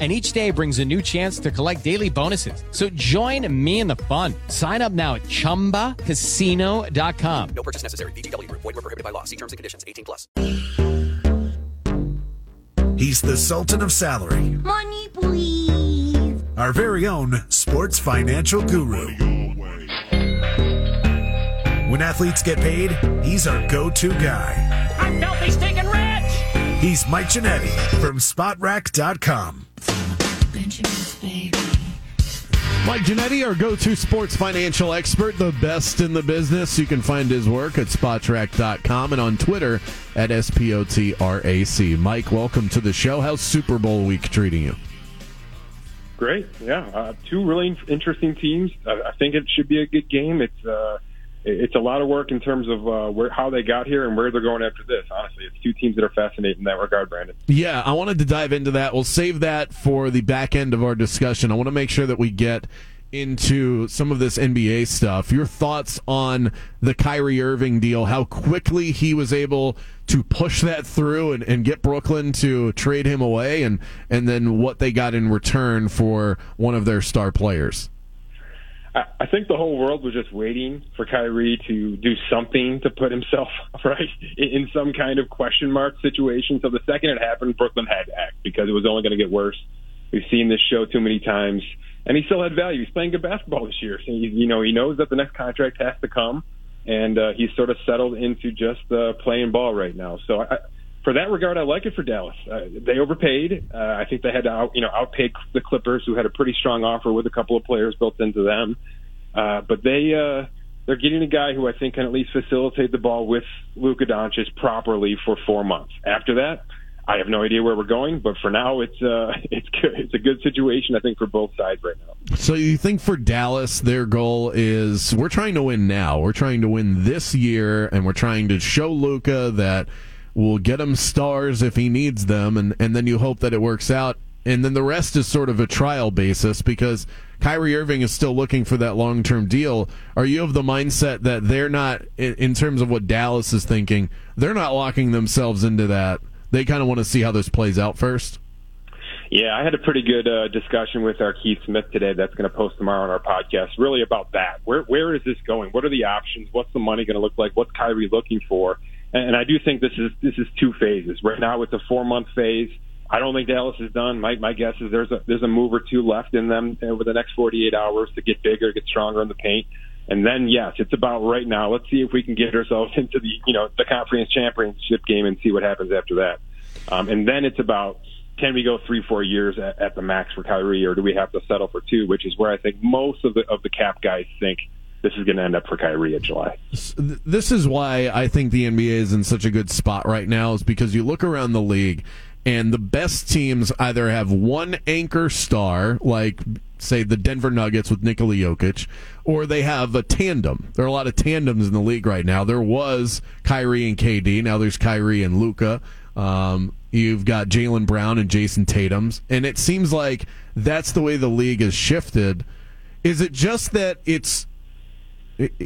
And each day brings a new chance to collect daily bonuses. So join me in the fun. Sign up now at ChumbaCasino.com. No purchase necessary. VGW. Void where prohibited by law. See terms and conditions. 18+. He's the Sultan of Salary. Money, please. Our very own sports financial guru. When athletes get paid, he's our go-to guy. I'm filthy, stinking rich. He's Mike Ginnetti from Spotrac.com. Mike Ginnetti, our go-to sports financial expert, the best in the business. You can find his work at Spotrac.com and on Twitter at SPOTRAC. Mike, welcome to the show. How's Super Bowl week treating you? Great, yeah. Two really interesting teams. I think it should be a good game. It's a lot of work in terms of how they got here and where they're going after this. Honestly, it's two teams that are fascinating in that regard, Brandon. Yeah, I wanted to dive into that. We'll save that for the back end of our discussion. I want to make sure that we get into some of this NBA stuff. Your thoughts on the Kyrie Irving deal, how quickly he was able to push that through and get Brooklyn to trade him away, and then what they got in return for one of their star players. I think the whole world was just waiting for Kyrie to do something to put himself right in some kind of question mark situation. So the second it happened, Brooklyn had to act because it was only going to get worse. We've seen this show too many times, and he still had value. He's playing good basketball this year. So he knows that the next contract has to come, and he's sort of settled into just playing ball right now. So for that regard, I like it for Dallas. They overpaid. I think they had to outpay the Clippers, who had a pretty strong offer with a couple of players built into them. But they're getting a guy who I think can at least facilitate the ball with Luka Doncic properly for 4 months. After that, I have no idea where we're going, but for now, it's good. It's a good situation, I think, for both sides right now. So you think for Dallas, their goal is we're trying to win now. We're trying to win this year, and we're trying to show Luka that we'll get him stars if he needs them, and then you hope that it works out. And then the rest is sort of a trial basis because Kyrie Irving is still looking for that long-term deal. Are you of the mindset that they're not, in terms of what Dallas is thinking, they're not locking themselves into that? They kind of want to see how this plays out first? Yeah, I had a pretty good discussion with our Keith Smith today that's going to post tomorrow on our podcast, really about that. Where is this going? What are the options? What's the money going to look like? What's Kyrie looking for? And I do think this is two phases. Right now it's a 4-month phase. I don't think Dallas is done. My guess is there's a move or two left in them over the next 48 hours to get bigger, get stronger in the paint. And then yes, it's about right now. Let's see if we can get ourselves into the conference championship game and see what happens after that. And then it's about, can we go 3-4 years at the max for Kyrie, or do we have to settle for 2? Which is where I think most of the cap guys think this is going to end up for Kyrie in July. This is why I think the NBA is in such a good spot right now, is because you look around the league and the best teams either have one anchor star, like, say, the Denver Nuggets with Nikola Jokic, or they have a tandem. There are a lot of tandems in the league right now. There was Kyrie and KD. Now there's Kyrie and Luka. You've got Jalen Brown and Jason Tatum. And it seems like that's the way the league has shifted. Is it just that it's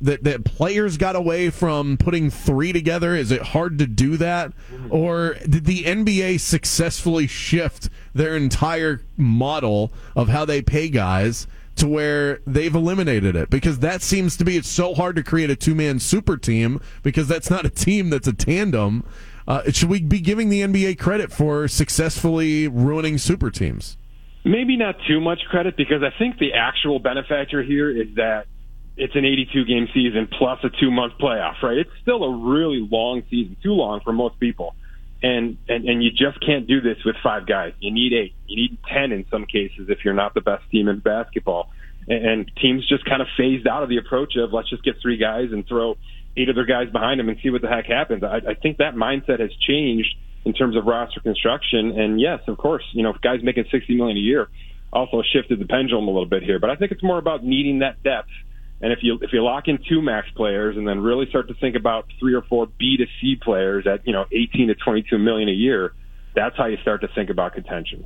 that players got away from putting 3 together? Is it hard to do that? Or did the NBA successfully shift their entire model of how they pay guys to where they've eliminated it? Because that seems to be, it's so hard to create a 2-man super team because that's not a team, that's a tandem. Should we be giving the NBA credit for successfully ruining super teams? Maybe not too much credit, because I think the actual benefactor here is that it's an 82-game season plus a 2-month playoff, right? It's still a really long season, too long for most people. And you just can't do this with 5 guys. You need 8. You need 10 in some cases if you're not the best team in basketball. And teams just kind of phased out of the approach of let's just get 3 guys and throw 8 other guys behind them and see what the heck happens. I think that mindset has changed in terms of roster construction. And yes, of course, if guys making $60 million a year also shifted the pendulum a little bit here. But I think it's more about needing that depth And if you lock in two max players and then really start to think about 3 or 4 B to C players at, you know, 18 to 22 million a year, that's how you start to think about contention.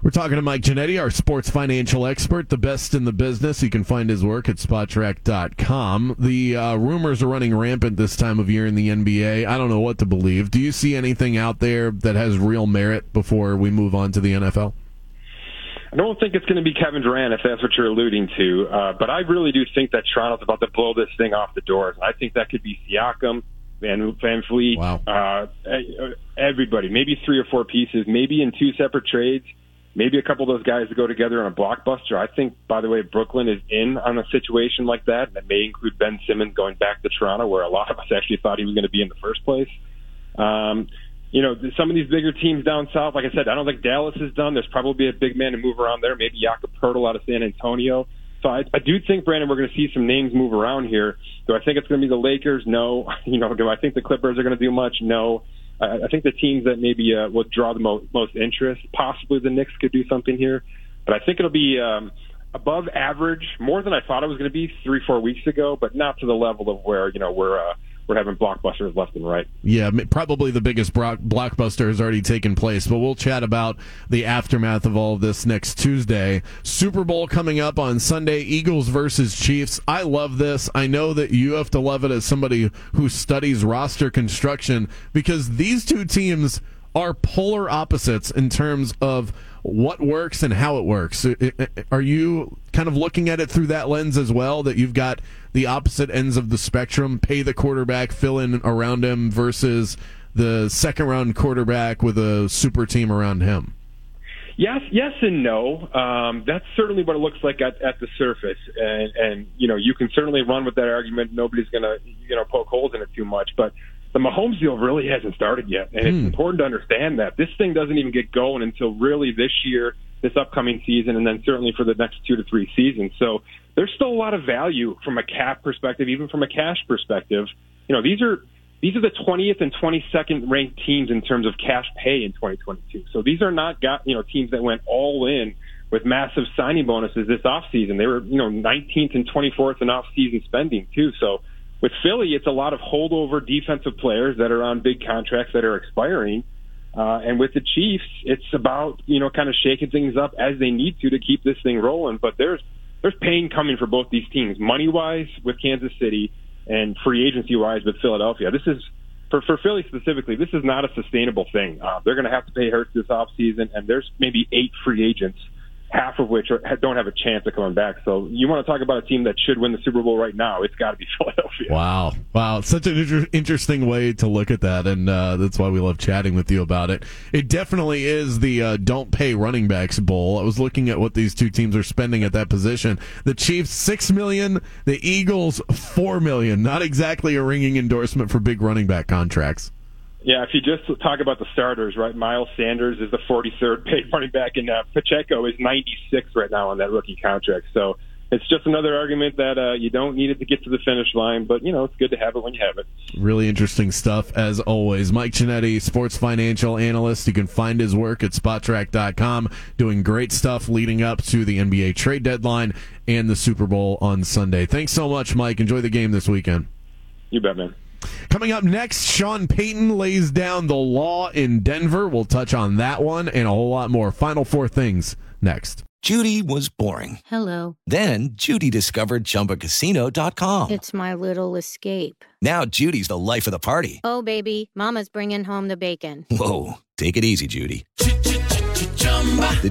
We're talking to Mike Ginnetti, our sports financial expert, the best in the business. You can find his work at Spotrac.com. The rumors are running rampant this time of year in the NBA. I don't know what to believe. Do you see anything out there that has real merit before we move on to the NFL? I don't think it's going to be Kevin Durant, if that's what you're alluding to. But I really do think that Toronto's about to blow this thing off the doors. I think that could be Siakam, VanVleet, wow. Everybody. Maybe 3 or 4 pieces, maybe in 2 separate trades. Maybe a couple of those guys to go together on a blockbuster. I think, by the way, Brooklyn is in on a situation like that. That may include Ben Simmons going back to Toronto, where a lot of us actually thought he was going to be in the first place. You know, some of these bigger teams down south, like I said, I don't think Dallas is done. There's probably a big man to move around there. Maybe Yaka Poratl out of San Antonio. So I do think, Brandon, we're going to see some names move around here. Do I think it's going to be the Lakers? No. You know, do I think the Clippers are going to do much? No. I think the teams that maybe will draw the most interest, possibly the Knicks could do something here. But I think it'll be above average, more than I thought it was going to be 3-4 weeks ago, but not to the level of where, you know, we're having blockbusters left and right. Yeah, probably the biggest blockbuster has already taken place, but we'll chat about the aftermath of all of this next Tuesday. Super Bowl coming up on Sunday, Eagles versus Chiefs. I love this. I know that you have to love it as somebody who studies roster construction, because these two teams are polar opposites in terms of what works and how it works. Are you kind of looking at it through that lens as well, that you've got the opposite ends of the spectrum, pay the quarterback, fill in around him, versus the second-round quarterback with a super team around him? Yes and no. That's certainly what it looks like at the surface. And, you know, you can certainly run with that argument. Nobody's going to, you know, poke holes in it too much. But the Mahomes deal really hasn't started yet, and it's important to understand that. This thing doesn't even get going until really this year, this upcoming season, and then certainly for the next 2 to 3 seasons. So there's still a lot of value from a cap perspective, even from a cash perspective. You know, these are the 20th and 22nd ranked teams in terms of cash pay in 2022. So these are not teams that went all in with massive signing bonuses this offseason. They were, 19th and 24th in offseason spending too. So with Philly, it's a lot of holdover defensive players that are on big contracts that are expiring. And with the Chiefs, it's about, kind of shaking things up as they need to keep this thing rolling. But there's pain coming for both these teams, money-wise with Kansas City and free agency-wise with Philadelphia. This is, for Philly specifically, this is not a sustainable thing. They're going to have to pay Hurts this offseason, and there's maybe 8 free agents, half of which don't have a chance of coming back. So you want to talk about a team that should win the Super Bowl right now, it's got to be Philadelphia. Wow. It's such an interesting way to look at that, and that's why we love chatting with you about it. It definitely is the don't pay running backs bowl. I was looking at what these two teams are spending at that position. The Chiefs, $6 million. The Eagles, $4 million. Not exactly a ringing endorsement for big running back contracts. Yeah, if you just talk about the starters, right, Miles Sanders is the 43rd paid running back, and Pacheco is 96th right now on that rookie contract. So it's just another argument that you don't need it to get to the finish line, but, it's good to have it when you have it. Really interesting stuff, as always. Mike Ginnetti, sports financial analyst. You can find his work at Spotrac.com, doing great stuff leading up to the NBA trade deadline and the Super Bowl on Sunday. Thanks so much, Mike. Enjoy the game this weekend. You bet, man. Coming up next, Sean Payton lays down the law in Denver. We'll touch on that one and a whole lot more. Final 4 things next. Judy was boring. Hello. Then Judy discovered ChumbaCasino.com. It's my little escape. Now Judy's the life of the party. Oh, baby, mama's bringing home the bacon. Whoa, take it easy, Judy. The